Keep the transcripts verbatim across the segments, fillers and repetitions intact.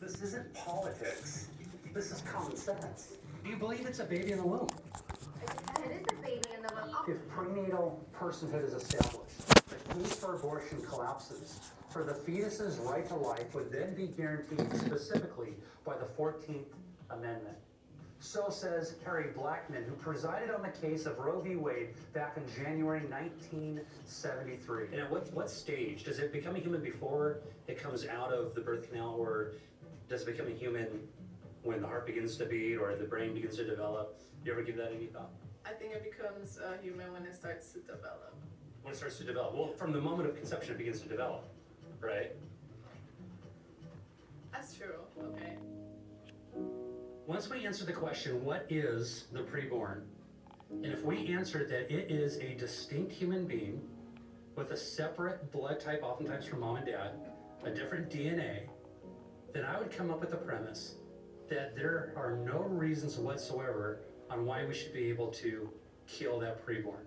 This isn't politics. This is common sense. Do you believe it's a baby in the womb? It is a baby in the womb. If prenatal personhood is established, the need for abortion collapses. For the fetus's right to life would then be guaranteed specifically by the fourteenth amendment. So says Carrie Blackman, who presided on the case of Roe v. Wade back in January nineteen seventy-three. And at what, what stage? Does it become a human before it comes out of the birth canal, or does it become a human when the heart begins to beat or the brain begins to develop? You ever give that any thought? I think it becomes a human when it starts to develop. When it starts to develop. Well, from the moment of conception, it begins to develop, right? That's true. Okay. Once we answer the question, what is the preborn? And if we answer that it is a distinct human being with a separate blood type, oftentimes from mom and dad, a different D N A, then I would come up with the premise that there are no reasons whatsoever on why we should be able to kill that preborn.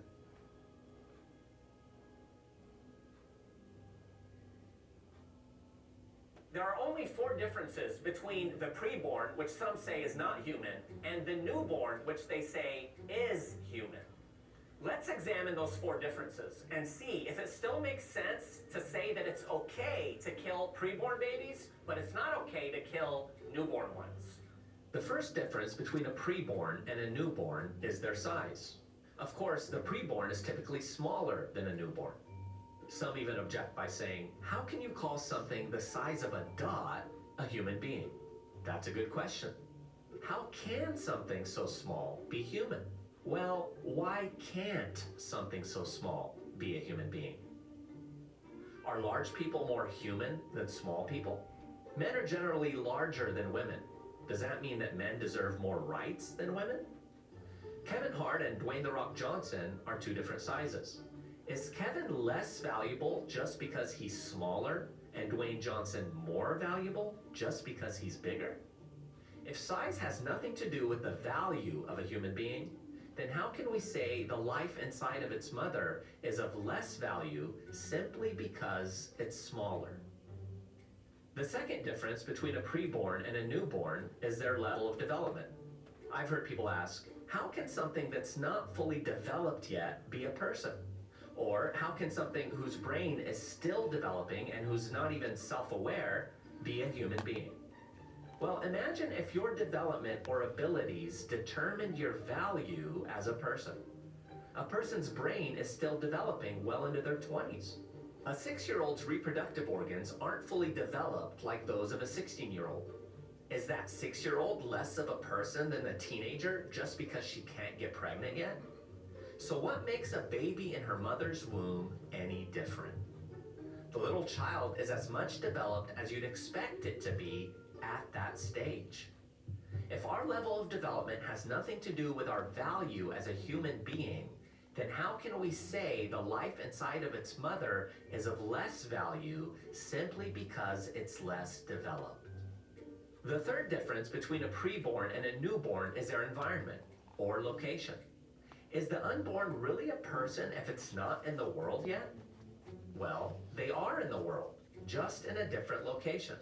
There are only four differences between the preborn, which some say is not human, and the newborn, which they say is human. Let's examine those four differences and see if it still makes sense to say that it's okay to kill preborn babies, but it's not okay to kill newborn ones. The first difference between a preborn and a newborn is their size. Of course, the preborn is typically smaller than a newborn. Some even object by saying, how can you call something the size of a dot a human being? That's a good question. How can something so small be human? Well, why can't something so small be a human being? Are large people more human than small people? Men are generally larger than women. Does that mean that men deserve more rights than women? Kevin Hart and Dwayne The Rock Johnson are two different sizes. Is Kevin less valuable just because he's smaller, and Dwayne Johnson more valuable just because he's bigger? If size has nothing to do with the value of a human being, then how can we say the life inside of its mother is of less value simply because it's smaller? The second difference between a preborn and a newborn is their level of development. I've heard people ask, how can something that's not fully developed yet be a person? Or how can something whose brain is still developing and who's not even self-aware be a human being? Well, imagine if your development or abilities determined your value as a person. A person's brain is still developing well into their twenties. A six-year-old's reproductive organs aren't fully developed like those of a sixteen-year-old. Is that six-year-old less of a person than the teenager just because she can't get pregnant yet? So what makes a baby in her mother's womb any different? The little child is as much developed as you'd expect it to be at that stage. If our level of development has nothing to do with our value as a human being, then how can we say the life inside of its mother is of less value simply because it's less developed? The third difference between a preborn and a newborn is their environment or location. Is the unborn really a person if it's not in the world yet? Well, they are in the world, just in a different location.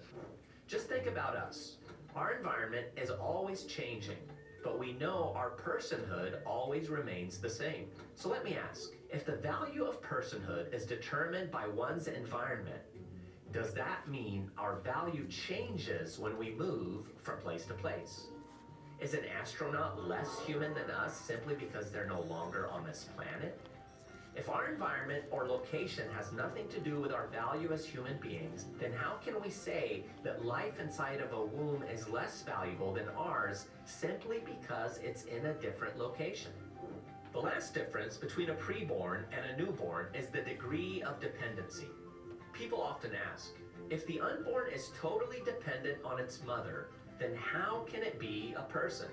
Just think about us. Our environment is always changing, but we know our personhood always remains the same. So let me ask, if the value of personhood is determined by one's environment, does that mean our value changes when we move from place to place? Is an astronaut less human than us simply because they're no longer on this planet? If our environment or location has nothing to do with our value as human beings, then how can we say that life inside of a womb is less valuable than ours simply because it's in a different location? The last difference between a preborn and a newborn is the degree of dependency. People often ask, if the unborn is totally dependent on its mother, then how can it be a person?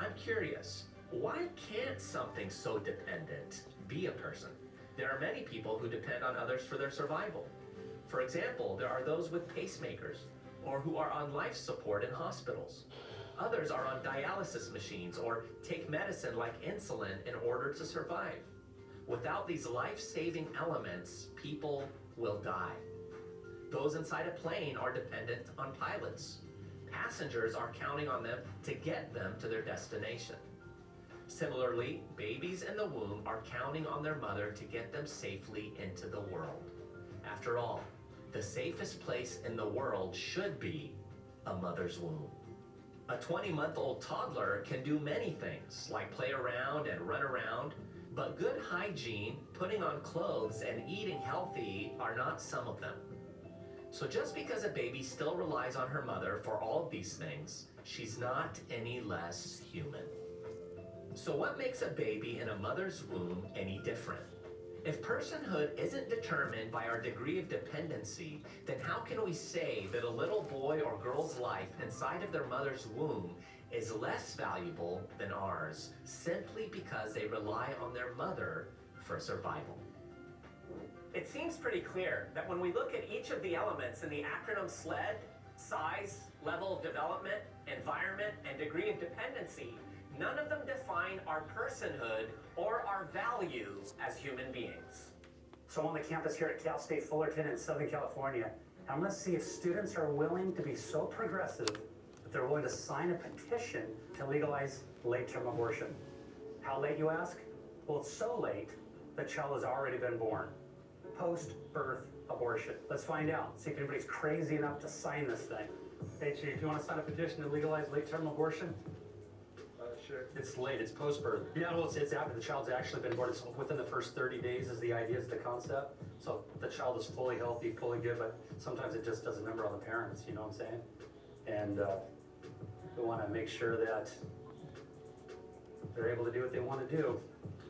I'm curious, why can't something so dependent be a person? There are many people who depend on others for their survival. For example, there are those with pacemakers or who are on life support in hospitals. Others are on dialysis machines or take medicine like insulin in order to survive. Without these life-saving elements, people will die. Those inside a plane are dependent on pilots. Passengers are counting on them to get them to their destination. Similarly, babies in the womb are counting on their mother to get them safely into the world. After all, the safest place in the world should be a mother's womb. A twenty-month-old toddler can do many things, like play around and run around, but good hygiene, putting on clothes, and eating healthy are not some of them. So just because a baby still relies on her mother for all of these things, she's not any less human. So what makes a baby in a mother's womb any different? If personhood isn't determined by our degree of dependency, then how can we say that a little boy or girl's life inside of their mother's womb is less valuable than ours, simply because they rely on their mother for survival? It seems pretty clear that when we look at each of the elements in the acronym SLED, size, level of development, environment, and degree of dependency, none of them define our personhood or our value as human beings. So I'm on the campus here at Cal State Fullerton in Southern California. I'm going to see if students are willing to be so progressive that they're willing to sign a petition to legalize late-term abortion. How late, you ask? Well, it's so late that the child has already been born. Post-birth abortion. Let's find out, see if anybody's crazy enough to sign this thing. Hey, Chief, you want to sign a petition to legalize late-term abortion? Uh, sure. It's late, it's post-birth. Yeah, well, it's, it's after the child's actually been born. It's within the first thirty days is the idea, is the concept. So the child is fully healthy, fully good, but sometimes it just doesn't number on the parents, you know what I'm saying? And uh, we want to make sure that they're able to do what they want to do.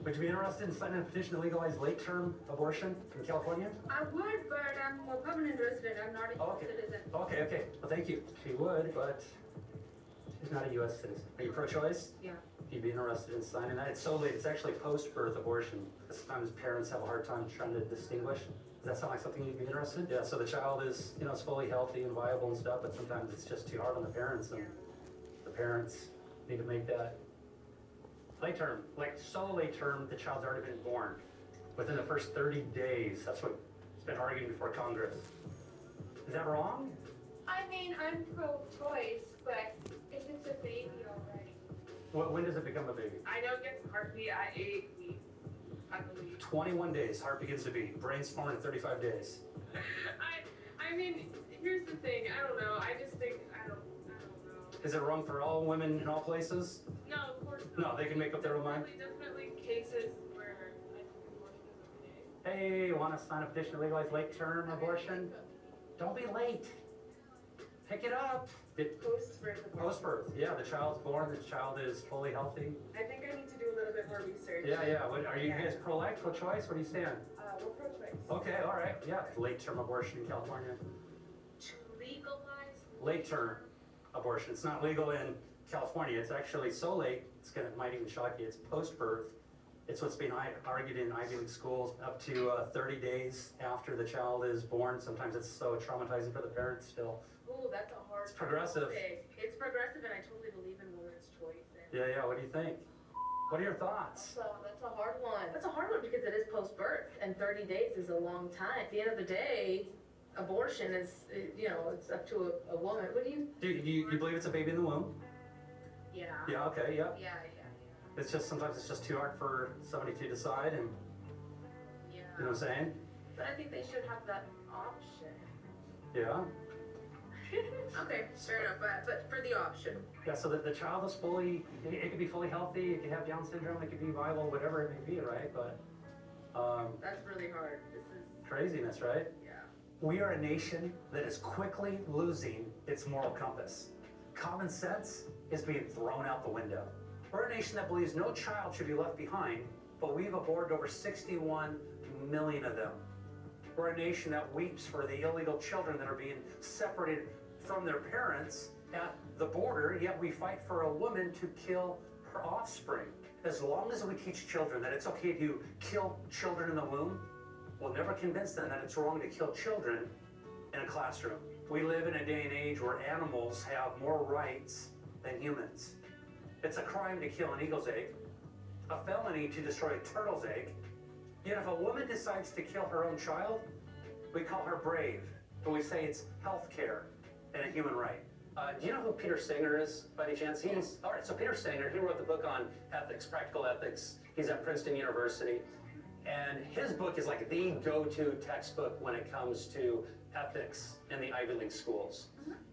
Would you be interested in signing a petition to legalize late-term abortion in California? I would, but I'm a permanent resident. I'm not a oh, okay. U S citizen. Okay, okay. Well, thank you. She would, but she's not a U S citizen. Are you pro-choice? Yeah. You'd be interested in signing that? It's so late. It's actually post-birth abortion. Sometimes parents have a hard time trying to distinguish. Does that sound like something you'd be interested in? Yeah, so the child is, you know, it's fully healthy and viable and stuff, but sometimes it's just too hard on the parents, and yeah. The parents need to make that. Late term, like so late term, the child's already been born. Within the first thirty days, that's what it's been argued before Congress. Is that wrong? I mean, I'm pro-choice, but if it's a baby already. What, when does it become a baby? I know it gets heartbeat at eight weeks, I believe. twenty-one days, heart begins to beat. Brain's formed in thirty-five days. I, I mean, here's the thing, I don't know, I just think, I don't, I don't know. Is it wrong for all women in all places? No, of course not. No, they can make up their own mind? Definitely, definitely cases where like abortion is okay. Hey, want to sign a petition to legalize late-term abortion? Don't be late. Pick it up. Post-birth abortion. Post-birth, yeah. The child's born. The child is fully healthy. I think I need to do a little bit more research. Yeah, yeah. What, are you yeah. guys pro-life, pro-choice? Where do you stand? Uh, we're pro-choice. Okay, all right. Yeah, late-term abortion in California. To legalize? Late-term abortion. It's not legal in California. It's actually so late, it's gonna, it might even shock you, it's post-birth. It's what's being argued in Ivy League schools up to uh, thirty days after the child is born. Sometimes it's so traumatizing for the parents still. Ooh, that's a hard It's progressive. Topic. It's progressive, and I totally believe in women's choice. And yeah, yeah, what do you think? What are your thoughts? So that's a hard one. That's a hard one because it is post-birth, and thirty days is a long time. At the end of the day, abortion is, you know, it's up to a, a woman. What do you think? Do you, you believe it's a baby in the womb? Yeah. Yeah, okay, yeah. Yeah, yeah, yeah. It's just, sometimes it's just too hard for somebody to decide, and, yeah. You know what I'm saying? But I think they should have that option. Yeah. Okay, fair enough, but, but for the option. Yeah, so that the child is fully, it, it could be fully healthy, it could have Down syndrome, it could be viable, whatever it may be, right? But, um. That's really hard. This is. Craziness, right? Yeah. We are a nation that is quickly losing its moral compass. Common sense is being thrown out the window. We're a nation that believes no child should be left behind, but we've aborted over sixty-one million of them. We're a nation that weeps for the illegal children that are being separated from their parents at the border, yet we fight for a woman to kill her offspring. As long as we teach children that it's okay to kill children in the womb, we'll never convince them that it's wrong to kill children in a classroom. We live in a day and age where animals have more rights than humans. It's a crime to kill an eagle's egg, a felony to destroy a turtle's egg. Yet if a woman decides to kill her own child, we call her brave. and we say it's health care and a human right. Uh, do you know who Peter Singer is, by any chance? He's, all right, so Peter Singer, he wrote the book on ethics, practical ethics. He's at Princeton University. And his book is like the go-to textbook when it comes to ethics in the Ivy League schools.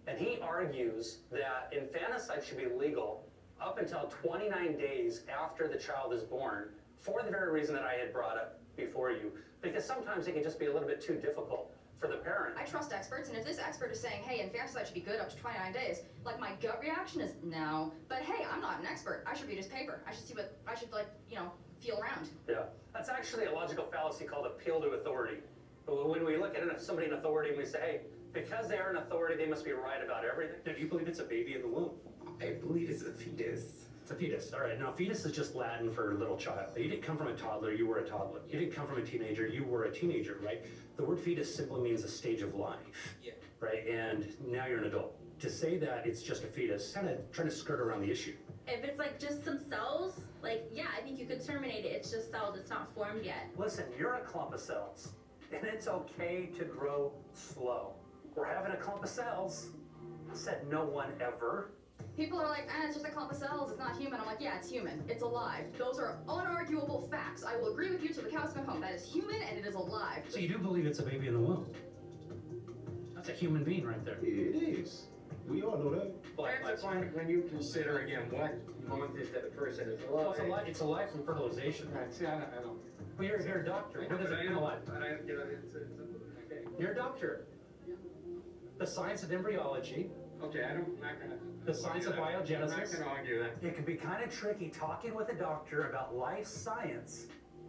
And he argues that infanticide should be legal up until twenty-nine days after the child is born, for the very reason that I had brought up before you. Because sometimes it can just be a little bit too difficult for the parent. I trust experts, and if this expert is saying, hey, infanticide should be good up to twenty-nine days, like my gut reaction is no. But hey, I'm not an expert. I should read his paper. I should see what, I should like, you know, feel around. Yeah, that's actually a logical fallacy called appeal to authority. When we look at somebody in authority and we say, hey, because they are an authority, they must be right about everything. Now, do you believe it's a baby in the womb? I believe it's a fetus. It's a fetus, all right. Now, fetus is just Latin for little child. You didn't come from a toddler, you were a toddler. You didn't come from a teenager, you were a teenager, right? The word fetus simply means a stage of life, yeah. Right? And now you're an adult. To say that it's just a fetus, kind of trying to skirt around the issue. If it's like just some cells, like, yeah, I think you could terminate it. It's just cells, it's not formed yet. Listen, you're a clump of cells, and it's okay to grow slow. We're having a clump of cells, said no one ever. People are like, eh, it's just a clump of cells, it's not human. I'm like, yeah, it's human, it's alive. Those are unarguable facts. I will agree with you till the cows come home. That is human and it is alive. So you do believe it's a baby in the womb? That's a human being right there. It is. We all know that. But when you consider, again, what month is that the person is alive? Well, it's, alive, it's alive from fertilization. Right, see, I don't. I don't. Well, you're, you're a doctor. What does it mean alive? I don't, you know, it's, it's, okay. You're a doctor. The science of embryology. Okay, I don't, not gonna. The science of biogenesis. I'm not gonna argue that. It can be kind of tricky talking with a doctor about life science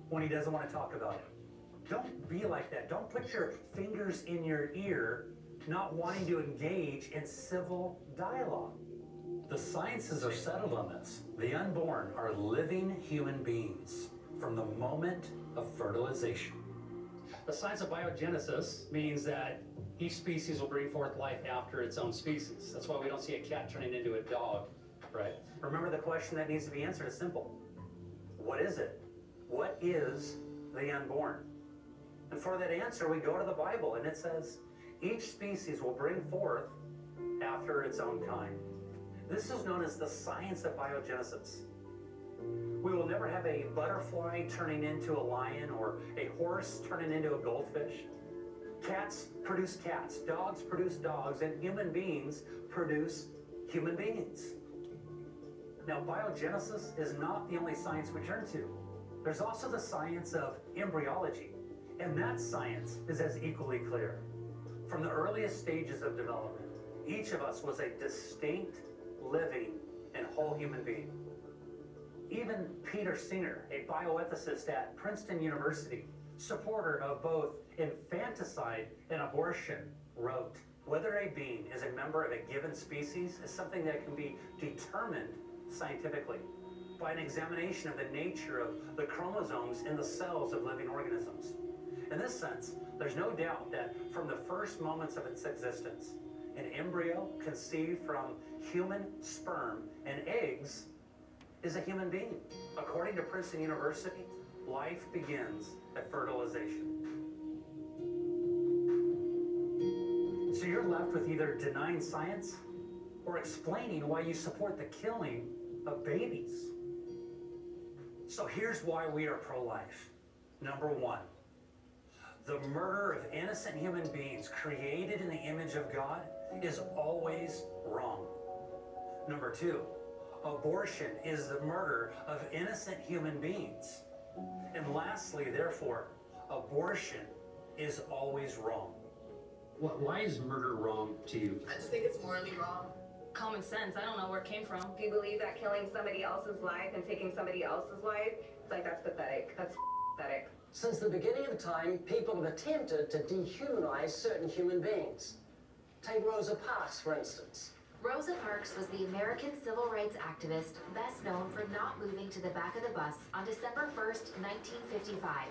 when he doesn't want to talk about it. Don't be like that. Don't put your fingers in your ear, not wanting to engage in civil dialogue. The sciences are settled on this. The unborn are living human beings from the moment of fertilization. The science of biogenesis means that each species will bring forth life after its own species. That's why we don't see a cat turning into a dog, right? Remember, the question that needs to be answered is simple. What is it? What is the unborn? And for that answer, we go to the Bible, and it says, each species will bring forth after its own kind. This is known as the science of biogenesis. We will never have a butterfly turning into a lion or a horse turning into a goldfish. Cats produce cats, dogs produce dogs, and human beings produce human beings. Now, biogenesis is not the only science we turn to. There's also the science of embryology, and that science is as equally clear. From the earliest stages of development, each of us was a distinct, living, and whole human being. Even Peter Singer, a bioethicist at Princeton University, supporter of both infanticide and abortion, wrote, whether a being is a member of a given species is something that can be determined scientifically by an examination of the nature of the chromosomes in the cells of living organisms. In this sense, there's no doubt that from the first moments of its existence, an embryo conceived from human sperm and eggs is a human being. According to Princeton University, life begins at fertilization. So you're left with either denying science or explaining why you support the killing of babies. So here's why we are pro-life. Number one. The murder of innocent human beings created in the image of God is always wrong. Number two, abortion is the murder of innocent human beings. And lastly, therefore, abortion is always wrong. What, why is murder wrong to you? I just think it's morally wrong. Common sense, I don't know where it came from. Do you believe that killing somebody else's life and taking somebody else's life, it's like that's pathetic, that's pathetic. Since the beginning of time, people have attempted to dehumanize certain human beings. Take Rosa Parks, for instance. Rosa Parks was the American civil rights activist best known for not moving to the back of the bus on December first, nineteen fifty-five.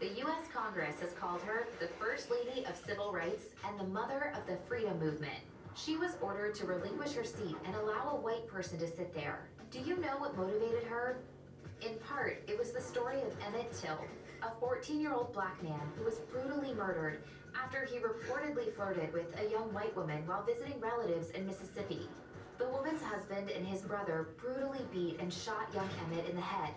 The U S Congress has called her the First Lady of Civil Rights and the mother of the freedom movement. She was ordered to relinquish her seat and allow a white person to sit there. Do you know what motivated her? In part, it was the story of Emmett Till, a fourteen-year-old black man who was brutally murdered after he reportedly flirted with a young white woman while visiting relatives in Mississippi. The woman's husband and his brother brutally beat and shot young Emmett in the head.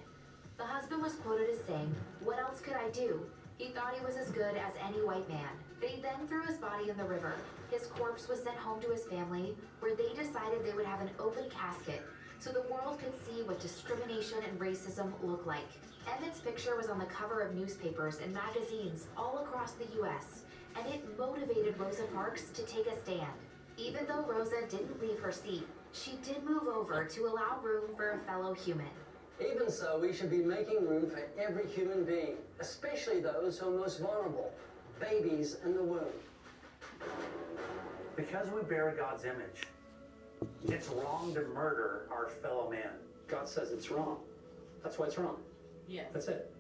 The husband was quoted as saying, "What else could I do? He thought he was as good as any white man." They then threw his body in the river. His corpse was sent home to his family, where they decided they would have an open casket so the world could see what discrimination and racism look like. Emmett's picture was on the cover of newspapers and magazines all across the U S, and it motivated Rosa Parks to take a stand. Even though Rosa didn't leave her seat, she did move over to allow room for a fellow human. Even so, we should be making room for every human being, especially those who are most vulnerable, babies in the womb. Because we bear God's image, it's wrong to murder our fellow man. God says it's wrong. That's why it's wrong. Yeah. That's it.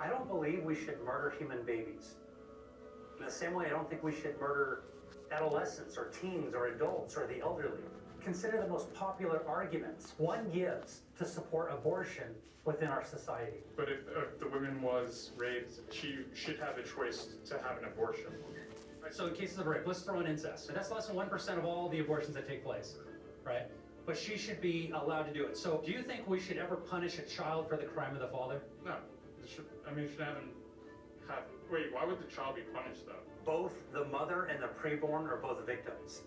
I don't believe we should murder human babies. In the same way, I don't think we should murder adolescents or teens or adults or the elderly. Consider the most popular arguments one gives to support abortion within our society. But if, if the woman was raped, she should have a choice to have an abortion. Right, so in cases of rape, let's throw in incest. And that's less than one percent of all the abortions that take place, right? But she should be allowed to do it. So do you think we should ever punish a child for the crime of the father? No. It should, I mean, you should have, have... Wait, why would the child be punished, though? Both the mother and the preborn are both victims.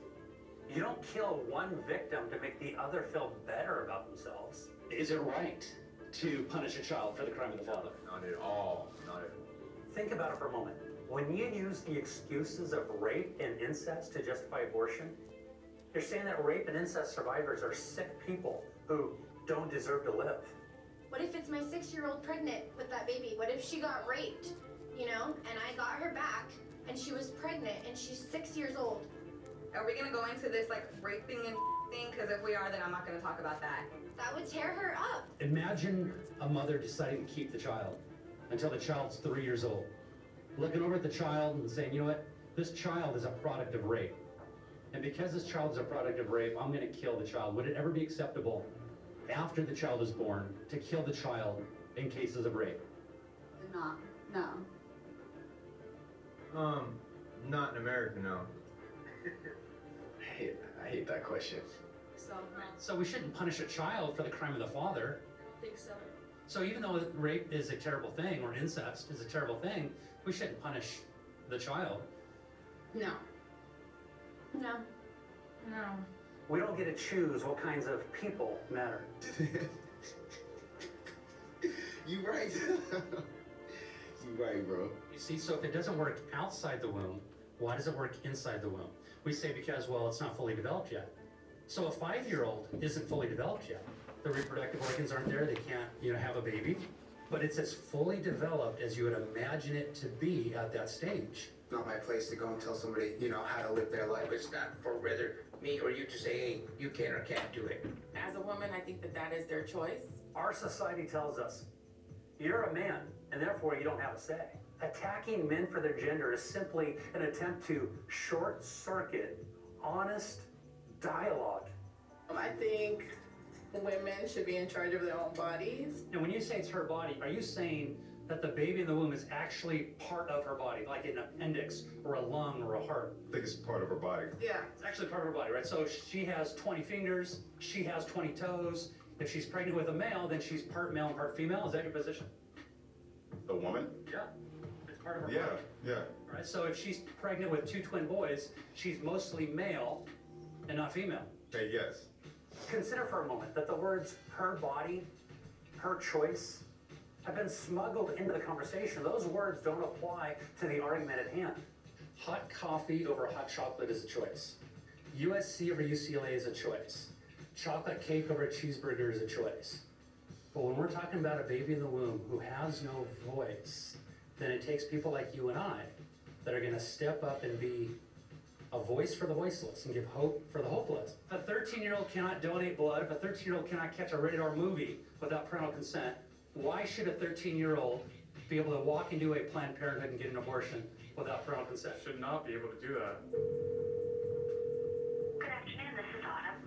You don't kill one victim to make the other feel better about themselves. Is it right to punish a child for the crime of the father? Not at all. Not at all. Think about it for a moment. When you use the excuses of rape and incest to justify abortion, you're saying that rape and incest survivors are sick people who don't deserve to live. What if it's my six-year-old pregnant with that baby? What if she got raped, you know, and I got her back, and she was pregnant, and she's six years old? Are we gonna go into this like rape thing and thing? Because if we are, then I'm not gonna talk about that. That would tear her up. Imagine a mother deciding to keep the child until the child's three years old, looking over at the child and saying, you know what, this child is a product of rape. And because this child is a product of rape, I'm gonna kill the child. Would it ever be acceptable after the child is born to kill the child in cases of rape? Not, no. Um, not in America, no. I hate, I hate that question. So, so we shouldn't punish a child for the crime of the father. I think so. So even though rape is a terrible thing, or incest is a terrible thing, we shouldn't punish the child. No. No. No. We don't get to choose what kinds of people matter. You right. You right, bro. You see, so if it doesn't work outside the womb, why does it work inside the womb? We say because, well, it's not fully developed yet. So a five-year-old isn't fully developed yet. The reproductive organs aren't there. They can't, you know, have a baby. But it's as fully developed as you would imagine it to be at that stage. Not my place to go and tell somebody, you know, how to live their life. It's not for whether me or you to say, hey, you can or can't do it. As a woman, I think that that is their choice. Our society tells us, you're a man, and therefore you don't have a say. Attacking men for their gender is simply an attempt to short-circuit honest dialogue. I think women should be in charge of their own bodies. And when you say it's her body, are you saying that the baby in the womb is actually part of her body, like an appendix or a lung or a heart? I think it's part of her body. Yeah. It's actually part of her body, right? So she has twenty fingers, she has twenty toes. If she's pregnant with a male, then she's part male and part female. Is that your position? The woman? Yeah. It's part of her yeah, body. Yeah, yeah. Right, so if she's pregnant with two twin boys, she's mostly male and not female. Hey, yes. Consider for a moment that the words her body, her choice, have been smuggled into the conversation. Those words don't apply to the argument at hand. Hot coffee over hot chocolate is a choice. U S C over U C L A is a choice. Chocolate cake over a cheeseburger is a choice. But when we're talking about a baby in the womb who has no voice, then it takes people like you and I that are going to step up and be a voice for the voiceless and give hope for the hopeless. If a thirteen-year-old cannot donate blood, if a thirteen-year-old cannot catch a rated R movie without parental consent, why should a thirteen-year-old be able to walk into a Planned Parenthood and get an abortion without parental consent? Should not be able to do that. Good afternoon, this is Autumn.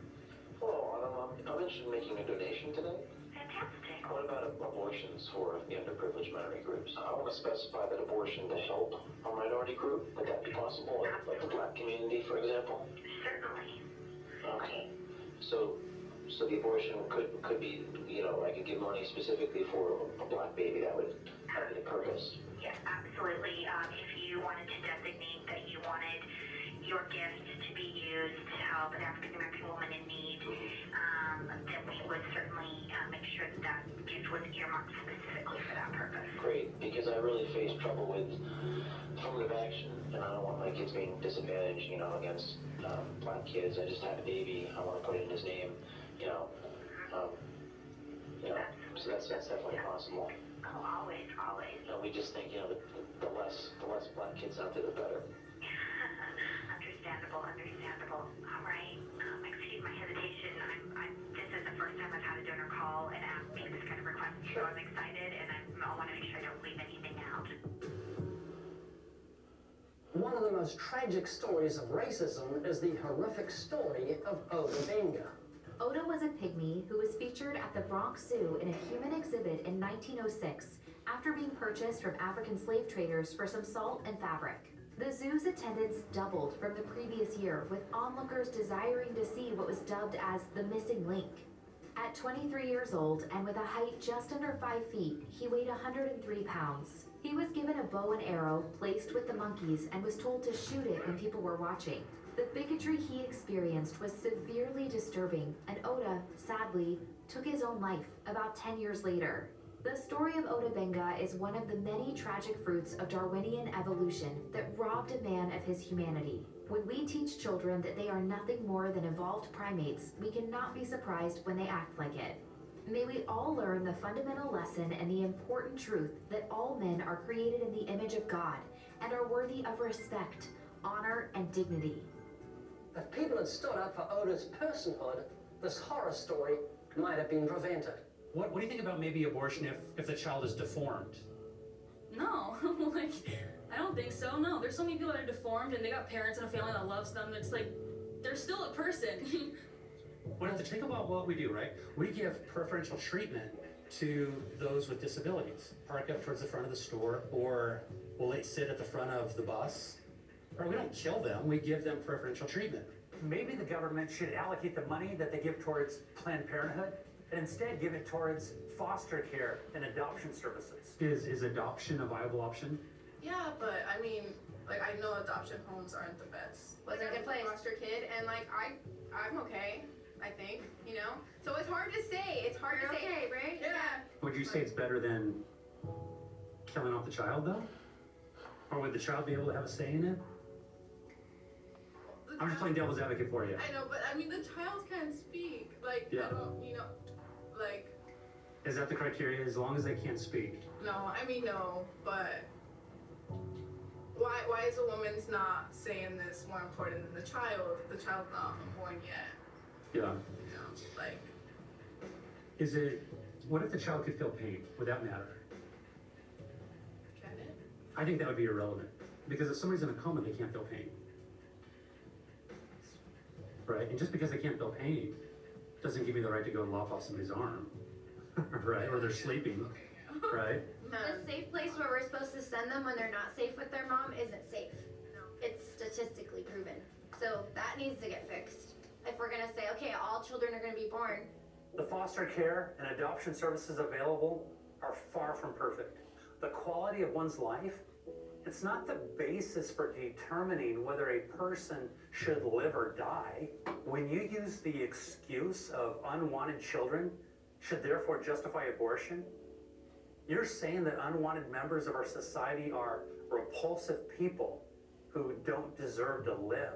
Hello, Autumn. I'm interested in making a donation today. Fantastic. What about abortions for the underprivileged minority groups? I want to specify that abortion to help a minority group. Would that be possible, like the black community, for example? Certainly. Okay. So, so the abortion could could be, you know, I could give money specifically for a black baby. That would have a purpose. Yeah, absolutely. Um, if you wanted to designate that you wanted your gift to be used to help an African American woman in need, um, then we would certainly uh, make sure that that gift was earmarked specifically for that purpose. Great, because I really face trouble with affirmative action, and I don't want my kids being disadvantaged, you know, against um, black kids. I just had a baby, I want to put it in his name, you know. Um, you know, so that's, that's definitely yeah. possible. Oh, always, always. You know, we just think, you know, the, the less the less black kids out there, the better. Understandable, understandable. All right. Um, excuse my hesitation. I'm, I'm, this is the first time I've had a donor call and ask me this kind of request, so I'm excited, and I'm, I want to make sure I don't leave anything out. One of the most tragic stories of racism is the horrific story of Ota Benga. Ota was a pygmy who was featured at the Bronx Zoo in a human exhibit in nineteen oh six after being purchased from African slave traders for some salt and fabric. The zoo's attendance doubled from the previous year, with onlookers desiring to see what was dubbed as the missing link. At twenty-three years old and with a height just under five feet, he weighed one hundred three pounds. He was given a bow and arrow placed with the monkeys and was told to shoot it when people were watching. The bigotry he experienced was severely disturbing, and Ota, sadly, took his own life about ten years later. The story of Ota Benga is one of the many tragic fruits of Darwinian evolution that robbed a man of his humanity. When we teach children that they are nothing more than evolved primates, we cannot be surprised when they act like it. May we all learn the fundamental lesson and the important truth that all men are created in the image of God and are worthy of respect, honor, and dignity. If people had stood up for Ota's personhood, this horror story might have been prevented. What, what do you think about maybe abortion if, if the child is deformed? No, like, I don't think so, no. There's so many people that are deformed and they got parents and a family that loves them. It's like, they're still a person. We have to think about what we do, right? We give preferential treatment to those with disabilities. Park up towards the front of the store, or will they sit at the front of the bus? Or we don't kill them, we give them preferential treatment. Maybe the government should allocate the money that they give towards Planned Parenthood and instead give it towards foster care and adoption services. Is is adoption a viable option? Yeah, but I mean, like, I know adoption homes aren't the best. Like, I'm a foster kid, and like I, I'm okay, I think, you know? So it's hard to say, it's hard You're to okay, say, right? Yeah. yeah. Would you say it's better than killing off the child, though? Or would the child be able to have a say in it? I'm just playing devil's advocate for you. I know, but I mean, the child can't speak, like, yeah. I don't, you know. Like, is that the criteria, as long as they can't speak? No, I mean, no, but why why is a woman's not saying this more important than the child? The child's not born yet. Yeah. You know, like. Is it, what if the child could feel pain? Would that matter? Can it? I think that would be irrelevant, because if somebody's in a coma, they can't feel pain. Right, and just because they can't feel pain doesn't give me the right to go and lop off somebody's arm, right? Or they're sleeping, right? No. The safe place where we're supposed to send them when they're not safe with their mom isn't safe. No. It's statistically proven. So that needs to get fixed. If we're gonna say, okay, all children are gonna be born. The foster care and adoption services available are far from perfect. The quality of one's life, it's not the basis for determining whether a person should live or die. When you use the excuse of unwanted children should therefore justify abortion, you're saying that unwanted members of our society are repulsive people who don't deserve to live.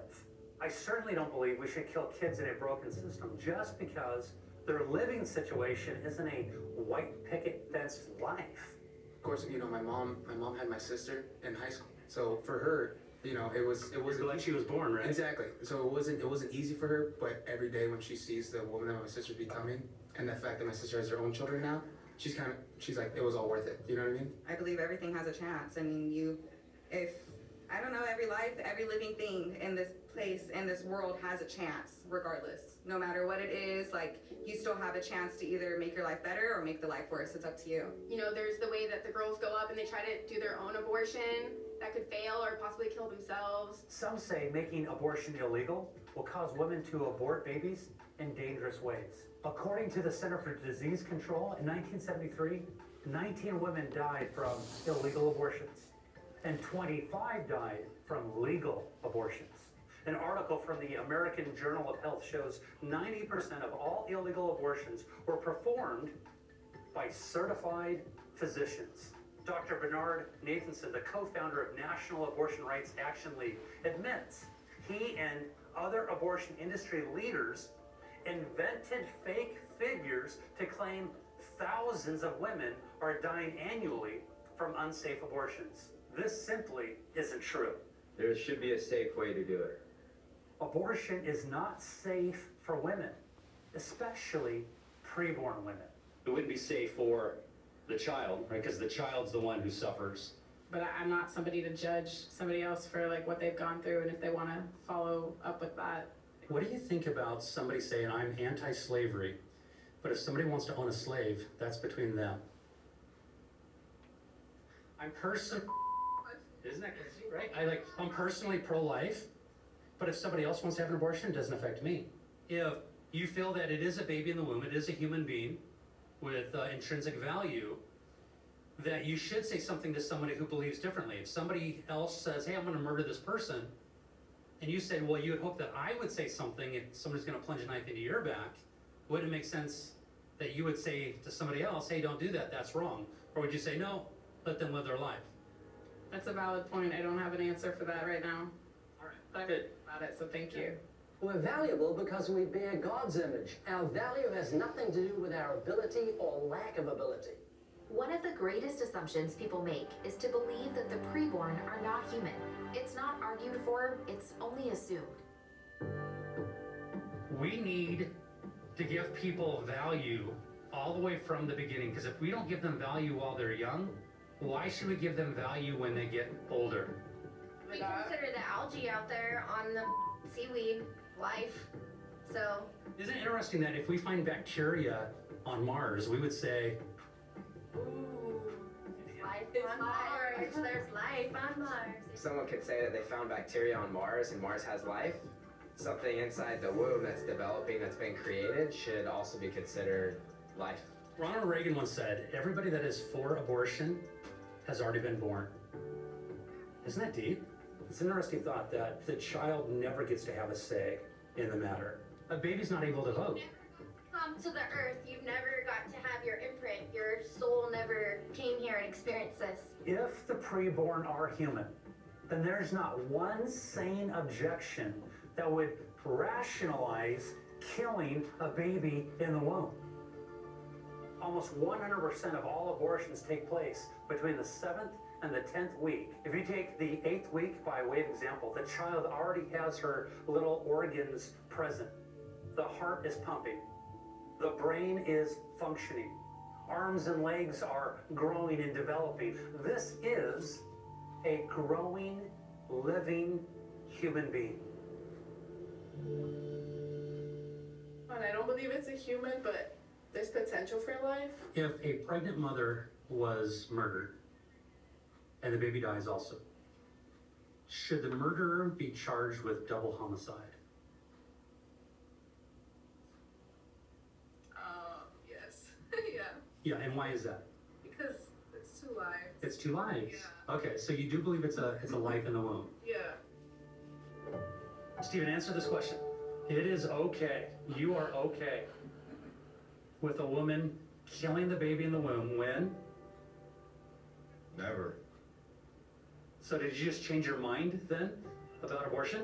I certainly don't believe we should kill kids in a broken system just because their living situation isn't a white picket fenced life. Of course, you know, my mom my mom had my sister in high school, so for her, you know, it was it wasn't like she was born, right? Exactly. So it wasn't it wasn't easy for her, but every day when she sees the woman that my sister's becoming and the fact that my sister has her own children now, she's kind of she's like, it was all worth it. You know what I mean? I believe everything has a chance. I mean, you if I don't know, every life, every living thing in this place, in this world has a chance regardless. no matter what it is, like, you still have a chance to either make your life better or make the life worse. It's up to you. You know, there's the way that the girls go up and they try to do their own abortion that could fail or possibly kill themselves. Some say making abortion illegal will cause women to abort babies in dangerous ways. According to the Center for Disease Control, in nineteen seventy-three, nineteen women died from illegal abortions, and twenty-five died from legal abortions. An article from the American Journal of Health shows ninety percent of all illegal abortions were performed by certified physicians. Doctor Bernard Nathanson, the co-founder of National Abortion Rights Action League, admits he and other abortion industry leaders invented fake figures to claim thousands of women are dying annually from unsafe abortions. This simply isn't true. There should be a safe way to do it. Abortion is not safe for women, especially preborn women. It wouldn't be safe for the child, right? Because the child's the one who suffers. But I'm not somebody to judge somebody else for like what they've gone through and if they want to follow up with that. What do you think about somebody saying, I'm anti-slavery, but if somebody wants to own a slave, that's between them? I'm person... Isn't that crazy, right? I like, I'm personally pro-life, but if somebody else wants to have an abortion, it doesn't affect me. If you feel that it is a baby in the womb, it is a human being with uh, intrinsic value, that you should say something to somebody who believes differently. If somebody else says, hey, I'm gonna murder this person, and you say, well, you would hope that I would say something if somebody's gonna plunge a knife into your back, wouldn't it make sense that you would say to somebody else, hey, don't do that, that's wrong? Or would you say, no, let them live their life? That's a valid point. I don't have an answer for that right now. All right. But I'm good about it, so thank you. We're valuable because we bear God's image. Our value has nothing to do with our ability or lack of ability. One of the greatest assumptions people make is to believe that the preborn are not human. It's not argued for, it's only assumed. We need to give people value all the way from the beginning, because if we don't give them value while they're young, why should we give them value when they get older? We consider the algae out there on the seaweed life, so. Isn't it interesting that if we find bacteria on Mars, we would say, ooh, life on Mars, there's life on Mars. Someone could say that they found bacteria on Mars and Mars has life. Something inside the womb that's developing, that's been created, should also be considered life. Ronald Reagan once said, everybody that is for abortion has already been born. Isn't that deep? It's an interesting thought that the child never gets to have a say in the matter. A baby's not able to vote. Come to the earth, you've never got to have your imprint. Your soul never came here and experienced this. If the preborn are human, then there's not one sane objection that would rationalize killing a baby in the womb. Almost one hundred percent of all abortions take place between the seventh and the tenth week. If you take the eighth week by way of example, the child already has her little organs present. The heart is pumping. The brain is functioning. Arms and legs are growing and developing. This is a growing, living human being. And I don't believe it's a human, but there's potential for life. If a pregnant mother was murdered and the baby dies also, should the murderer be charged with double homicide? Um, yes. Yeah. Yeah, and why is that? Because it's two lives. It's two lives? Yeah. Okay, so you do believe it's a, it's a life in the womb? Yeah. Stephen, answer this question. It is okay. You are okay with a woman killing the baby in the womb when? Never. So did you just change your mind then about abortion?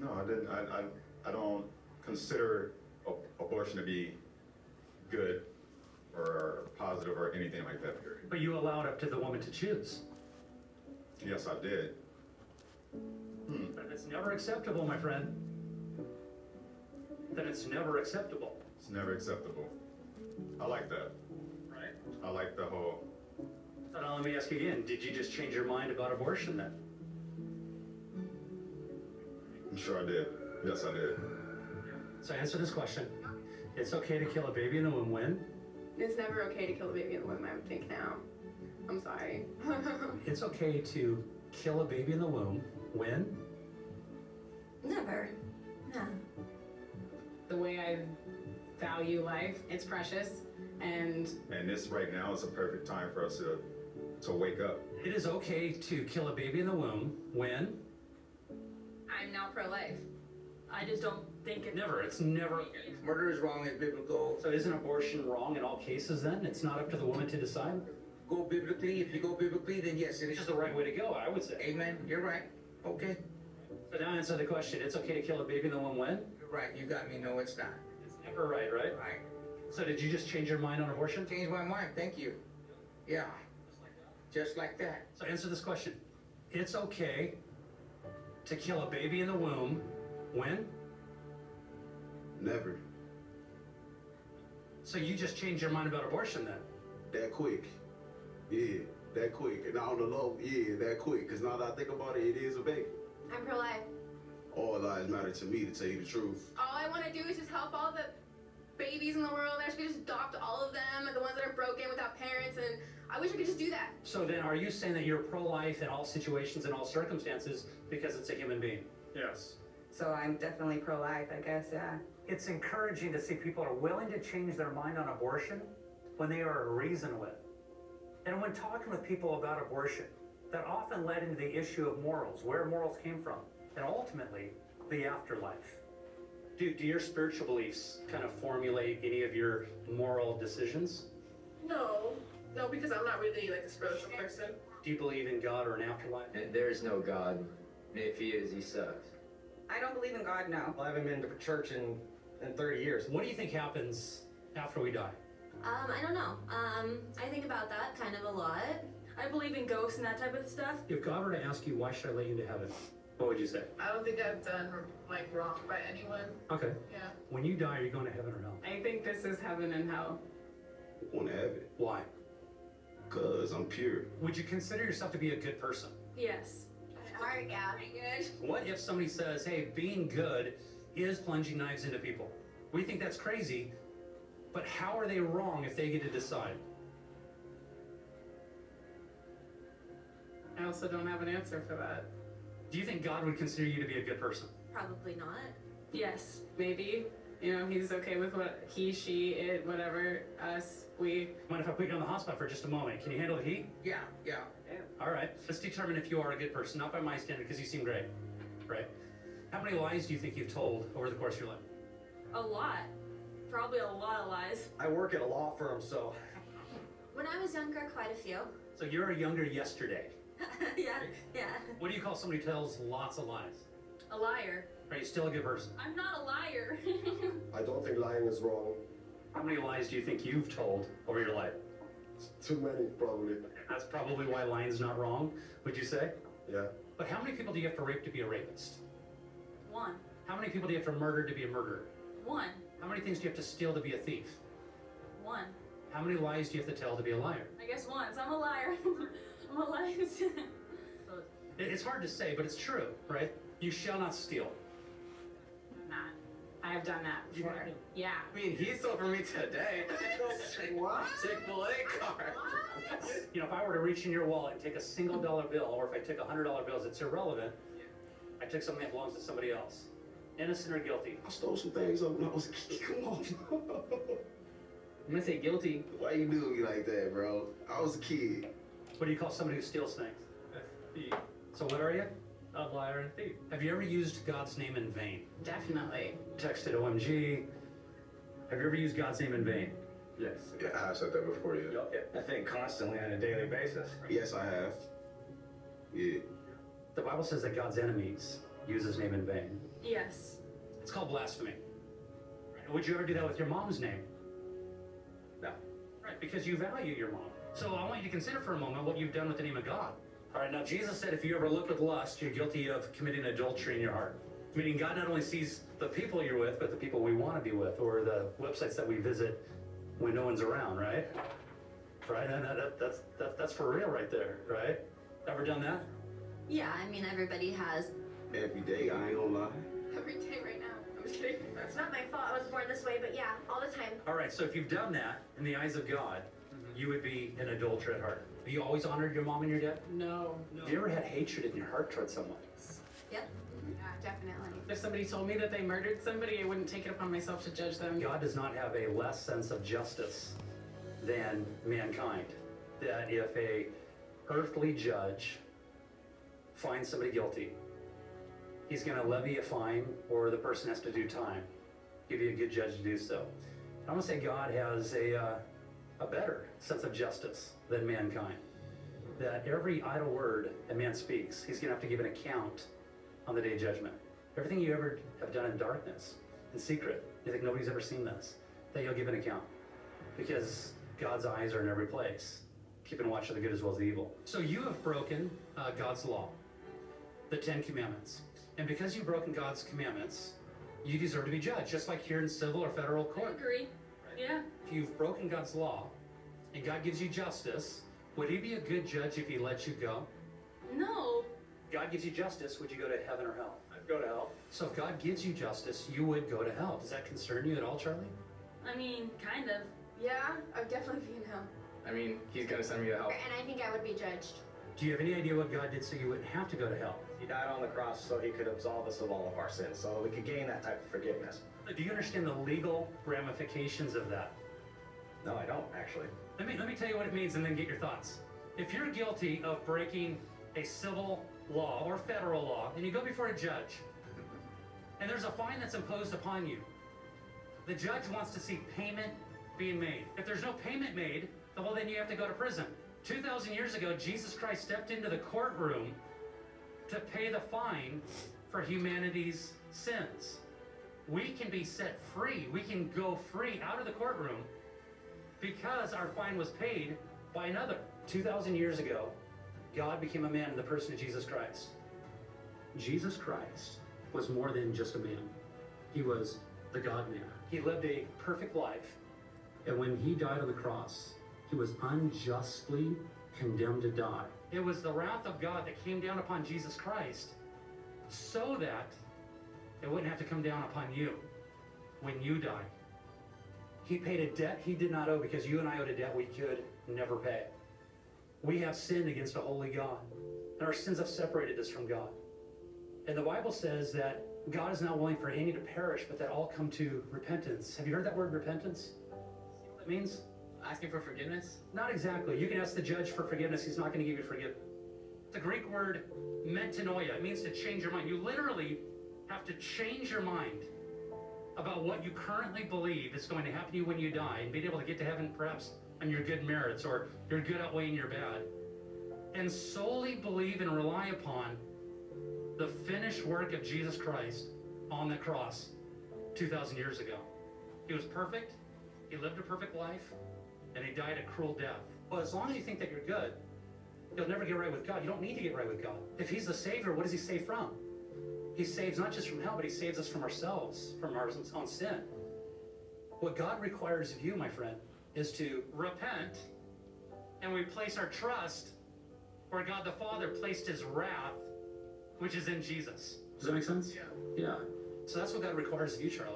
No, I didn't. I, I, I don't consider abortion to be good or positive or anything like that, period. But you allowed up to the woman to choose. Yes, I did. Hmm. But it's never acceptable, my friend. Then it's never acceptable. It's never acceptable. I like that. Right. I like the whole. Now let me ask you again, did you just change your mind about abortion then? I'm sure I did. Yes, I did. So answer this question. It's okay to kill a baby in the womb when? It's never okay to kill a baby in the womb, I would think now. I'm sorry. It's okay to kill a baby in the womb when? Never. No. The way I value life, it's precious. And and this right now is a perfect time for us to to wake up. It is okay to kill a baby in the womb when? I'm now pro-life. I just don't think it. Never, it's never. Murder is wrong, it's biblical. So isn't abortion wrong in all cases then? It's not up to the woman to decide? Go biblically, if you go biblically, then yes, it is. It's just the right way to go, I would say. Amen, you're right, okay. So now answer the question, it's okay to kill a baby in the womb when? You're right, you got me, no it's not. It's never right, right? Right. So did you just change your mind on abortion? Changed my mind, thank you. Yeah. Just like that. So answer this question. It's okay to kill a baby in the womb when? Never. So you just changed your mind about abortion then? That quick. Yeah, that quick. And on the low, yeah, that quick. Because now that I think about it, it is a baby. I'm pro-life. All lives matter to me, to tell you the truth. All I want to do is just help all the babies in the world. I should just adopt all of them and the ones that are broken without parents, and I wish I could just do that. So then are you saying that you're pro-life in all situations and all circumstances because it's a human being? Yes. So I'm definitely pro-life, I guess, yeah. It's encouraging to see people are willing to change their mind on abortion when they are reasoned with. And when talking with people about abortion, that often led into the issue of morals, where morals came from, and ultimately the afterlife. Do, do your spiritual beliefs kind of formulate any of your moral decisions? No. No, because I'm not really like a spiritual person. Do you believe in God or an afterlife? There is no God. And if he is, he sucks. I don't believe in God, no. I haven't been to church in, in thirty years. What do you think happens after we die? Um, I don't know. Um, I think about that kind of a lot. I believe in ghosts and that type of stuff. If God were to ask you, why should I let you into heaven? What would you say? I don't think I've done, like, wrong by anyone. Okay. Yeah. When you die, are you going to heaven or hell? I think this is heaven and hell. I'm going to heaven. Why? Because I'm pure. Would you consider yourself to be a good person? Yes. Alright, yeah. Good. What if somebody says, hey, being good is plunging knives into people? We think that's crazy, but how are they wrong if they get to decide? I also don't have an answer for that. Do you think God would consider you to be a good person? Probably not. Yes, maybe. You know, he's okay with what he, she, it, whatever, us, we. Mind if I put you on the hot spot for just a moment? Can you handle the heat? Yeah, yeah. yeah. All right. Let's determine if you are a good person, not by my standard, because you seem great, right? How many lies do you think you've told over the course of your life? A lot. Probably a lot of lies. I work at a law firm, so. When I was younger, quite a few. So you were younger yesterday. Yeah, right? Yeah. What do you call somebody who tells lots of lies? A liar. Are you still a good person? I'm not a liar. I don't think lying is wrong. How many lies do you think you've told over your life? Too many, probably. That's probably why lying is not wrong, would you say? Yeah. But how many people do you have to rape to be a rapist? One. How many people do you have to murder to be a murderer? One. How many things do you have to steal to be a thief? One. How many lies do you have to tell to be a liar? I guess once. I'm a liar. I'm a liar. It's hard to say, but it's true, right? You shall not steal. I have done that before. Yeah. I mean, he stole from me today. What? Chick-fil-A card. You know, if I were to reach in your wallet and take a single dollar bill, or if I took one hundred dollar bills, it's irrelevant. Yeah. I took something that belongs to somebody else. Innocent or guilty? I stole some things up when I was a kid. Come on. I'm going to say guilty. Why you doing me like that, bro? I was a kid. What do you call somebody who steals things? A thief. So what are you? A liar and thief. Have you ever used God's name in vain? Definitely. Texted O M G. Have you ever used God's name in vain? Yes. Yeah, I have said that before, yeah. I think constantly on a daily basis. Yes, I have. Yeah. The Bible says that God's enemies use his name in vain. Yes. It's called blasphemy. Right. Would you ever do that with your mom's name? No. Right, because you value your mom. So I want you to consider for a moment what you've done with the name of God. All right, now Jesus said if you ever look with lust, you're guilty of committing adultery in your heart. Meaning God not only sees the people you're with, but the people we want to be with, or the websites that we visit when no one's around, right? Right? No, no, that, that's, that, that's for real right there, right? Ever done that? Yeah, I mean, everybody has. Every day, I ain't gonna lie. Every day right now. It's not my fault I was born this way, but yeah, all the time. All right, so if you've done that in the eyes of God, mm-hmm. you would be an adulterer at heart. Have you always honored your mom and your dad? No, no. Have you ever had hatred in your heart towards someone? Yeah. Yeah, definitely. If somebody told me that they murdered somebody, I wouldn't take it upon myself to judge them. God does not have a less sense of justice than mankind. That if a earthly judge finds somebody guilty, he's going to levy a fine, or the person has to do time. He'd be a good judge to do so. I want to say God has a uh, a better sense of justice than mankind. That every idle word that man speaks, he's going to have to give an account on the day of judgment. Everything you ever have done in darkness, in secret, you think nobody's ever seen this, that you'll give an account. Because God's eyes are in every place, keeping watch of the good as well as the evil. So you have broken uh, God's law, the Ten Commandments. And because you've broken God's commandments, you deserve to be judged, just like here in civil or federal court. I agree, right? Yeah. If you've broken God's law and God gives you justice, would he be a good judge if he lets you go? No. God gives you justice, would you go to heaven or hell? I'd go to hell. So if God gives you justice, you would go to hell. Does that concern you at all, Charlie? I mean, kind of. Yeah, I'd definitely be in hell. I mean, he's going to send me to hell. And I think I would be judged. Do you have any idea what God did so you wouldn't have to go to hell? He died on the cross so he could absolve us of all of our sins, so we could gain that type of forgiveness. Do you understand the legal ramifications of that? No, I don't, actually. Let me, let me tell you what it means and then get your thoughts. If you're guilty of breaking a civil law or federal law, and you go before a judge, and there's a fine that's imposed upon you, the judge wants to see payment being made. If there's no payment made, well, then you have to go to prison. two thousand years ago, Jesus Christ stepped into the courtroom to pay the fine for humanity's sins. We can be set free. We can go free out of the courtroom because our fine was paid by another. two thousand years ago, God became a man in the person of Jesus Christ. Jesus Christ was more than just a man. He was the God-man. He lived a perfect life. And when he died on the cross, he was unjustly condemned to die. It was the wrath of God that came down upon Jesus Christ so that it wouldn't have to come down upon you when you die. He paid a debt he did not owe because you and I owed a debt we could never pay. We have sinned against a holy God, and our sins have separated us from God. And the Bible says that God is not willing for any to perish, but that all come to repentance. Have you heard that word repentance? See what it means? Asking for forgiveness? Not exactly. You can ask the judge for forgiveness. He's not going to give you forgiveness. The Greek word metanoia means to change your mind. You literally have to change your mind about what you currently believe is going to happen to you when you die, and being able to get to heaven perhaps on your good merits or your good outweighing your bad, and solely believe and rely upon the finished work of Jesus Christ on the cross two thousand years ago. He was perfect. He lived a perfect life. And he died a cruel death. Well, as long as you think that you're good, you'll never get right with God. You don't need to get right with God. If he's the Savior, what does he save from? He saves not just from hell, but he saves us from ourselves, from our own sin. What God requires of you, my friend, is to repent, and we place our trust where God the Father placed his wrath, which is in Jesus. Does that make sense? Yeah. Yeah. So that's what God requires of you, Charlie,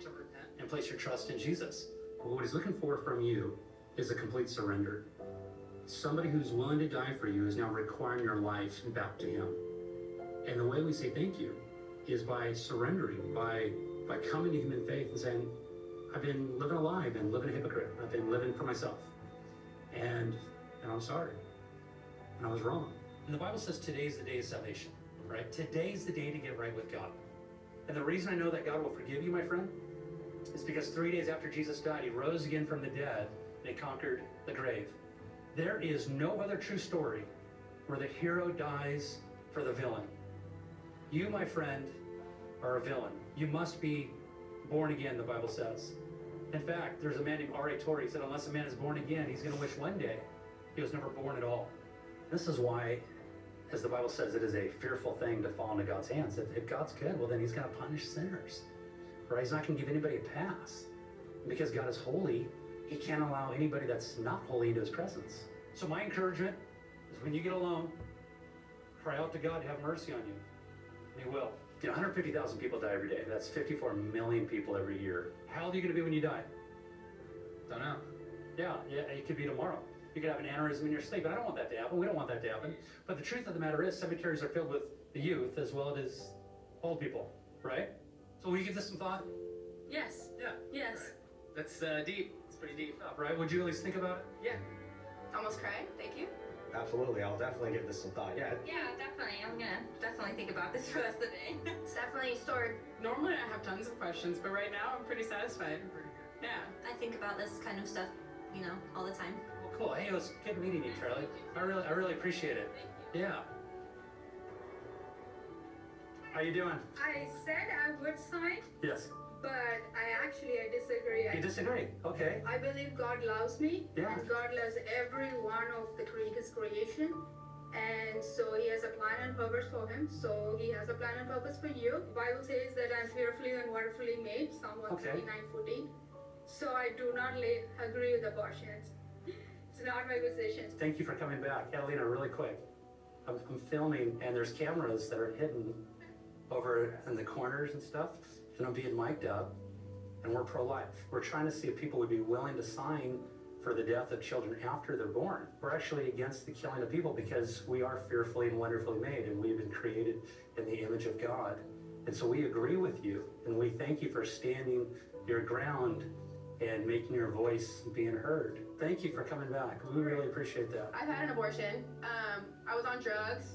to repent and place your trust in Jesus. Well, what he's looking for from you is a complete surrender. Somebody who's willing to die for you is now requiring your life back to him. And the way we say thank you is by surrendering, by by coming to him in faith and saying, I've been living a lie, I've been living a hypocrite, I've been living for myself, and and I'm sorry, and I was wrong. And the Bible says today's the day of salvation, right? Today's the day to get right with God. And the reason I know that God will forgive you, my friend, it's because three days after Jesus died, he rose again from the dead, and he conquered the grave. There is no other true story where the hero dies for the villain. You, my friend, are a villain. You must be born again, the Bible says. In fact, there's a man named R A Torrey who said, unless a man is born again, he's going to wish one day he was never born at all. This is why, as the Bible says, it is a fearful thing to fall into God's hands. If, if God's good, well, then he's going to punish sinners. Right? He's not going to give anybody a pass. Because God is holy, he can't allow anybody that's not holy into his presence. So my encouragement is when you get alone, cry out to God to have mercy on you. And he will. you know, one hundred fifty thousand people die every day. That's fifty-four million people every year. How old are you going to be when you die? Don't know. Yeah, yeah, it could be tomorrow. You could have an aneurysm in your sleep, and I don't want that to happen. We don't want that to happen. But the truth of the matter is, cemeteries are filled with the youth as well as old people, right? So will you give this some thought? Yes. Yeah. Yes. Right. That's uh, deep. It's pretty deep. Up, right? Would you at least think about it? Yeah. Almost cry. Thank you. Absolutely. I'll definitely give this some thought. Yeah. Yeah, definitely. I'm going to definitely think about this for the rest of the day. It's definitely stored. Normally I have tons of questions, but right now I'm pretty satisfied. Yeah. I think about this kind of stuff, you know, all the time. Well, cool. Hey, it was good meeting you, Charlie. I really, I really appreciate it. Thank you. Yeah. How you doing? I said I would sign. Yes. But I actually, I disagree. You disagree? Okay. I believe God loves me, yeah. And God loves every one of the His creation, and so He has a plan and purpose for him. So He has a plan and purpose for you. The Bible says that I'm fearfully and wonderfully made, Psalm one thirty-nine fourteen. So I do not lay, agree with abortions. It's not my position. Thank you for coming back. Catalina, really quick. I'm, I'm filming, and there's cameras that are hidden over in the corners and stuff. And I'm being mic'd up, and we're pro-life. We're trying to see if people would be willing to sign for the death of children after they're born. We're actually against the killing of people because we are fearfully and wonderfully made, and we've been created in the image of God. And so we agree with you, and we thank you for standing your ground and making your voice being heard. Thank you for coming back. We really appreciate that. I've had an abortion. Um, I was on drugs,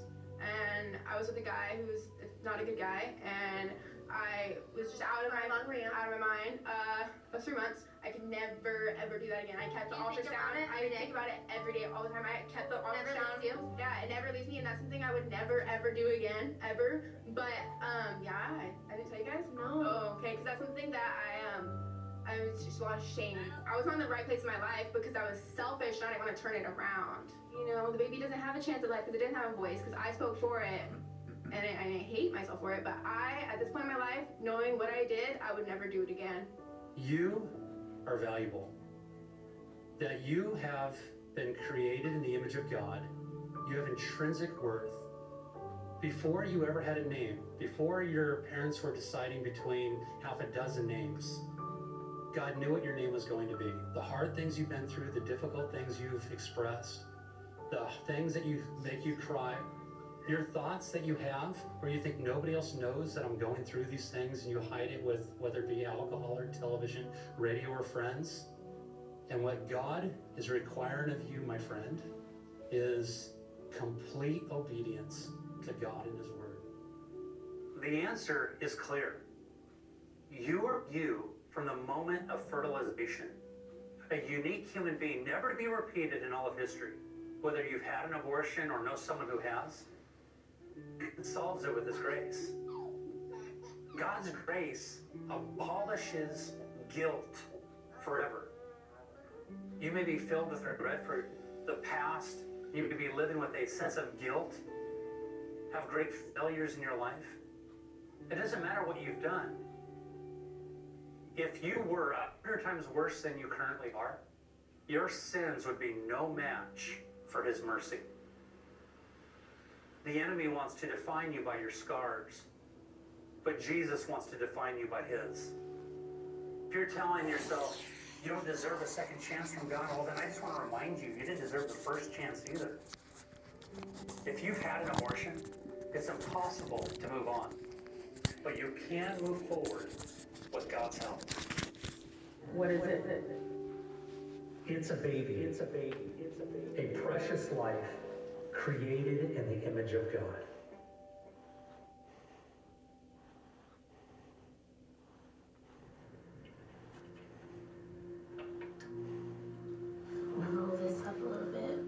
and I was with a guy who's not a good guy, and I was just out of my mind, out of my mind, uh, it was three months. I could never, ever do that again. I kept the altars down. I think about it every day, all the time. I kept the altars down. Yeah, it never leaves me, and that's something I would never, ever do again, ever. But, um, yeah, I, I didn't tell you guys? No. Oh, okay, because that's something that I, um, I was just a lot of shame. I was not in the right place in my life because I was selfish, and I didn't want to turn it around. You know, the baby doesn't have a chance of life because it didn't have a voice, because I spoke for it. And I, I hate myself for it, but I, at this point in my life, knowing what I did, I would never do it again. You are valuable. That you have been created in the image of God. You have intrinsic worth. Before you ever had a name, before your parents were deciding between half a dozen names, God knew what your name was going to be. The hard things you've been through, the difficult things you've expressed, the things that you make you cry, your thoughts that you have, where you think nobody else knows that I'm going through these things, and you hide it with whether it be alcohol or television, radio or friends. And what God is requiring of you, my friend, is complete obedience to God and His Word. The answer is clear. You are you from the moment of fertilization, a unique human being, never to be repeated in all of history. Whether you've had an abortion or know someone who has, it solves it with His grace. God's grace abolishes guilt forever. You may be filled with regret for the past. You may be living with a sense of guilt, have great failures in your life. It doesn't matter what you've done. If you were a hundred times worse than you currently are, your sins would be no match for His mercy. The enemy wants to define you by your scars, but Jesus wants to define you by His. If you're telling yourself you don't deserve a second chance from God, well then I just want to remind you, you didn't deserve the first chance either. If you've had an abortion, it's impossible to move on, but you can move forward with God's help. What is it? It's a baby. It's a baby. It's a baby. A precious life, created in the image of God. I'm gonna move this up a little bit.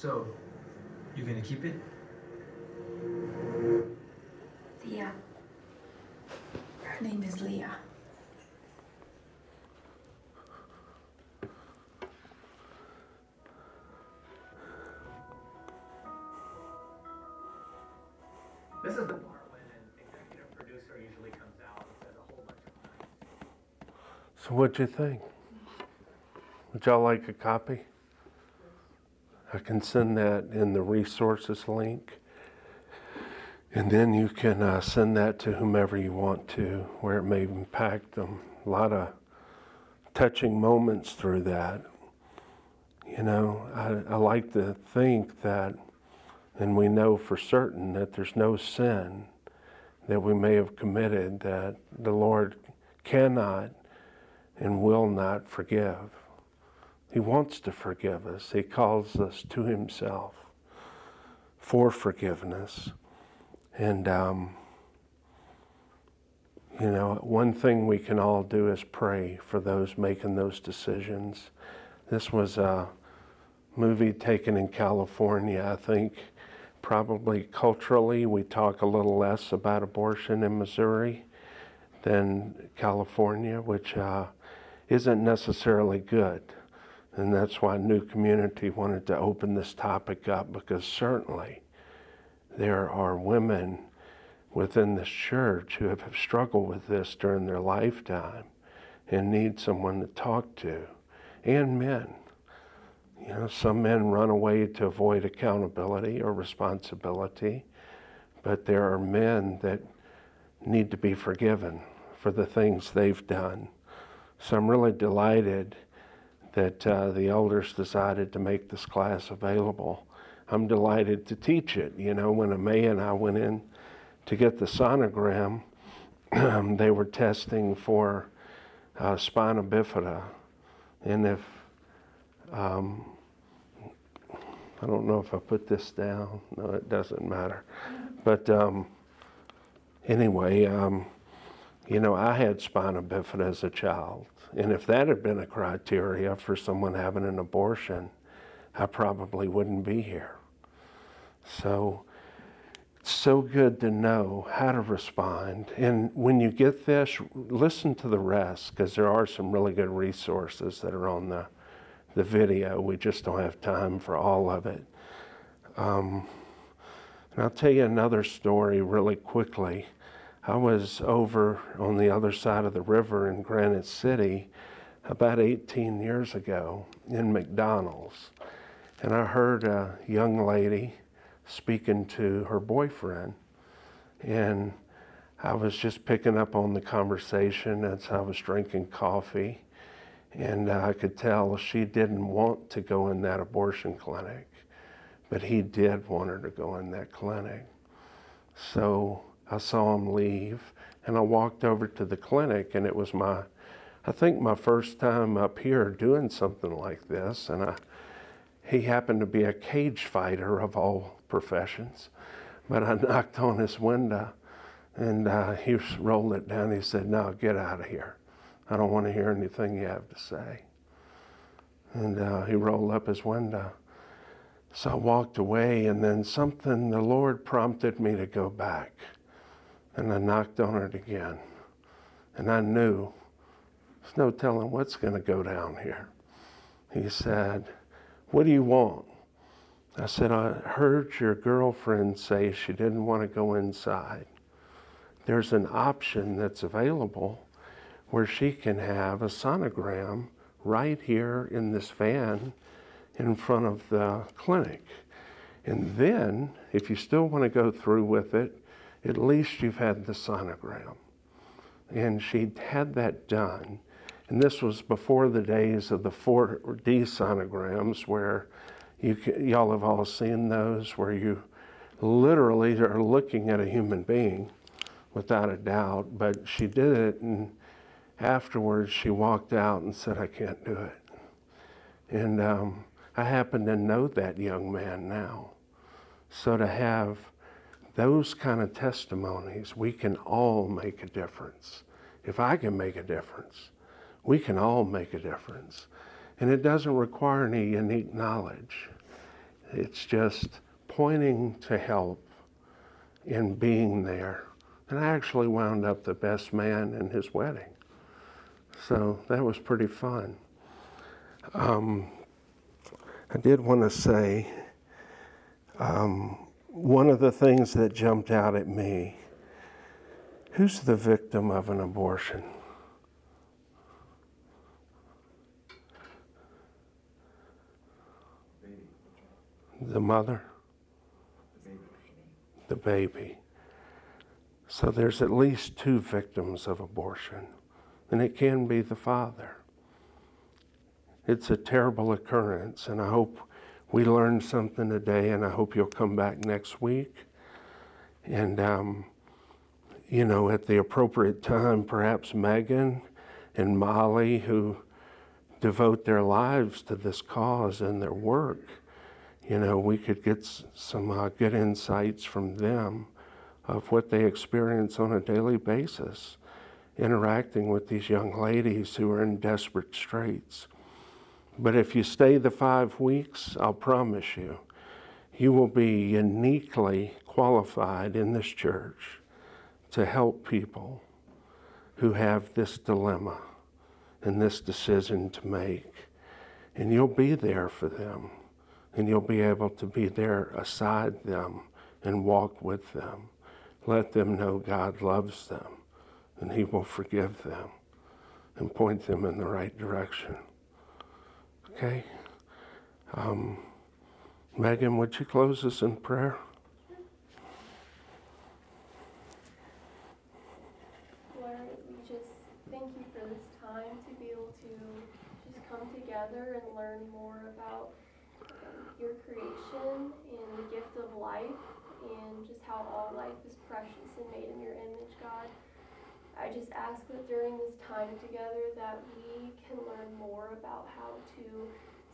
So, you gonna keep it? Leah. Her name is Leah. This is the part when an executive producer usually comes out and says a whole bunch of lies. So what'd you think? Would y'all like a copy? I can send that in the resources link. And then you can uh, send that to whomever you want to, where it may impact them. A lot of touching moments through that. You know, I, I like to think that, and we know for certain that there's no sin that we may have committed that the Lord cannot and will not forgive. He wants to forgive us. He calls us to himself for forgiveness. And, um, you know, one thing we can all do is pray for those making those decisions. This was a movie taken in California, I think. Probably culturally, we talk a little less about abortion in Missouri than California, which uh, isn't necessarily good. And that's why New Community wanted to open this topic up, because certainly there are women within this church who have struggled with this during their lifetime and need someone to talk to, and men. You know, some men run away to avoid accountability or responsibility, but there are men that need to be forgiven for the things they've done. So I'm really delighted that uh, the elders decided to make this class available. I'm delighted to teach it. You know, when Amaya and I went in to get the sonogram, they were testing for uh, spina bifida, and if Um, I don't know if I put this down. No, it doesn't matter. But um, anyway, um, you know, I had spina bifida as a child. And if that had been a criteria for someone having an abortion, I probably wouldn't be here. So it's so good to know how to respond. And when you get this, listen to the rest, because there are some really good resources that are on the the video. We just don't have time for all of it. Um, and I'll tell you another story really quickly. I was over on the other side of the river in Granite City about eighteen years ago in McDonald's. And I heard a young lady speaking to her boyfriend. And I was just picking up on the conversation as I was drinking coffee. And I could tell she didn't want to go in that abortion clinic, but he did want her to go in that clinic. So I saw him leave, and I walked over to the clinic, and it was my, I think my first time up here doing something like this, and I, he happened to be a cage fighter of all professions, but I knocked on his window, and uh, he rolled it down. He said, "No, get out of here. I don't want to hear anything you have to say." And uh, he rolled up his window. So I walked away, and then something, the Lord prompted me to go back. And I knocked on it again. And I knew, there's no telling what's going to go down here. He said, "What do you want?" I said, "I heard your girlfriend say she didn't want to go inside. There's an option that's available where she can have a sonogram right here in this van in front of the clinic. And then, if you still want to go through with it, at least you've had the sonogram." And she had that done. And this was before the days of the four D sonograms, where you can, y'all have all seen those, where you literally are looking at a human being, without a doubt. But she did it, and afterwards, she walked out and said, "I can't do it." And um, I happen to know that young man now. So to have those kind of testimonies, we can all make a difference. If I can make a difference, we can all make a difference. And it doesn't require any unique knowledge. It's just pointing to help and being there. And I actually wound up the best man in his wedding. So that was pretty fun. Um, I did want to say, um, one of the things that jumped out at me, who's the victim of an abortion? The mother? The baby. The baby. So there's at least two victims of abortion, and it can be the father. It's a terrible occurrence, and I hope we learned something today, and I hope you'll come back next week. And, um, you know, at the appropriate time, perhaps Megan and Molly, who devote their lives to this cause and their work, you know, we could get some uh, good insights from them of what they experience on a daily basis, interacting with these young ladies who are in desperate straits. But if you stay the five weeks, I'll promise you, you will be uniquely qualified in this church to help people who have this dilemma and this decision to make. And you'll be there for them. And you'll be able to be there aside them and walk with them. Let them know God loves them and He will forgive them and point them in the right direction. Okay? Um, Megan, would you close us in prayer? Lord, we just thank You for this time to be able to just come together and learn more about Your creation and the gift of life and just how all life is precious and made in Your image, God. I just ask that during this time together that we can learn more about how to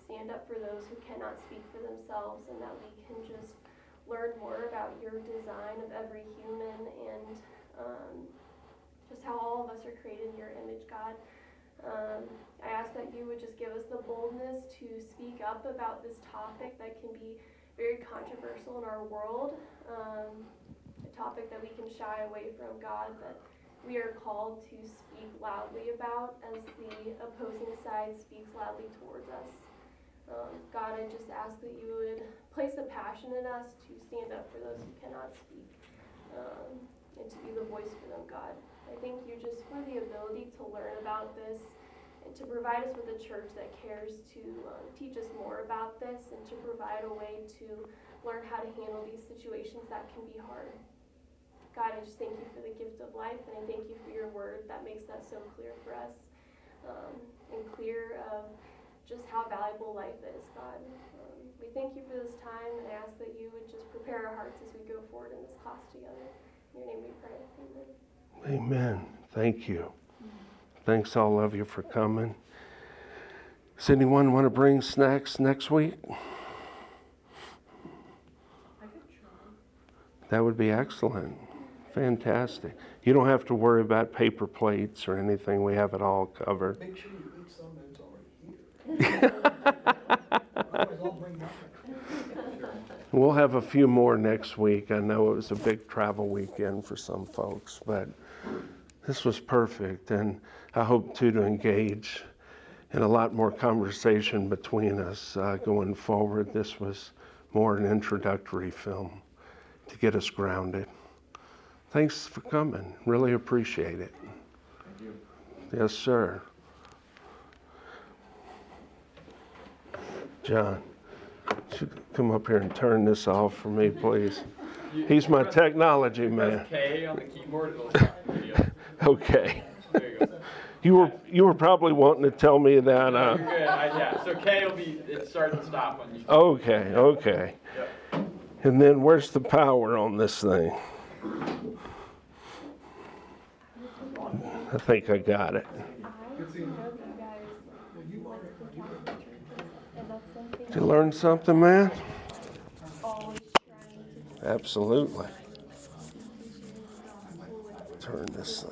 stand up for those who cannot speak for themselves, and that we can just learn more about Your design of every human and um, just how all of us are created in Your image, God. Um, I ask that You would just give us the boldness to speak up about this topic that can be very controversial in our world, um, a topic that we can shy away from, God, but we are called to speak loudly about as the opposing side speaks loudly towards us. Um, God, I just ask that You would place a passion in us to stand up for those who cannot speak, um, and to be the voice for them, God. I thank You just for the ability to learn about this and to provide us with a church that cares to um, teach us more about this and to provide a way to learn how to handle these situations that can be hard. God, I just thank You for the gift of life, and I thank You for Your word that makes that so clear for us, um, and clear of just how valuable life is, God. Um, we thank You for this time, and I ask that You would just prepare our hearts as we go forward in this class together. In Your name we pray. Amen. Amen. Thank you. Thanks all of you for coming. Does anyone want to bring snacks next week? That would be excellent. Fantastic. You don't have to worry about paper plates or anything. We have it all covered. Make sure you eat some that's already here. We'll have a few more next week. I know it was a big travel weekend for some folks, but this was perfect. And I hope, too, to engage in a lot more conversation between us uh, going forward. This was more an introductory film to get us grounded. Thanks for coming. Really appreciate it. Thank you. Yes, sir. John. Come up here and turn this off for me, please. He's my technology man. K on the keyboard. Okay. There you go. You were you were probably wanting to tell me that. Uh, You're good. I, yeah. So K will be it start and stop on you. Okay. Okay. Yep. And then where's the power on this thing? I think I got it. You learn something, man? Absolutely. Turn this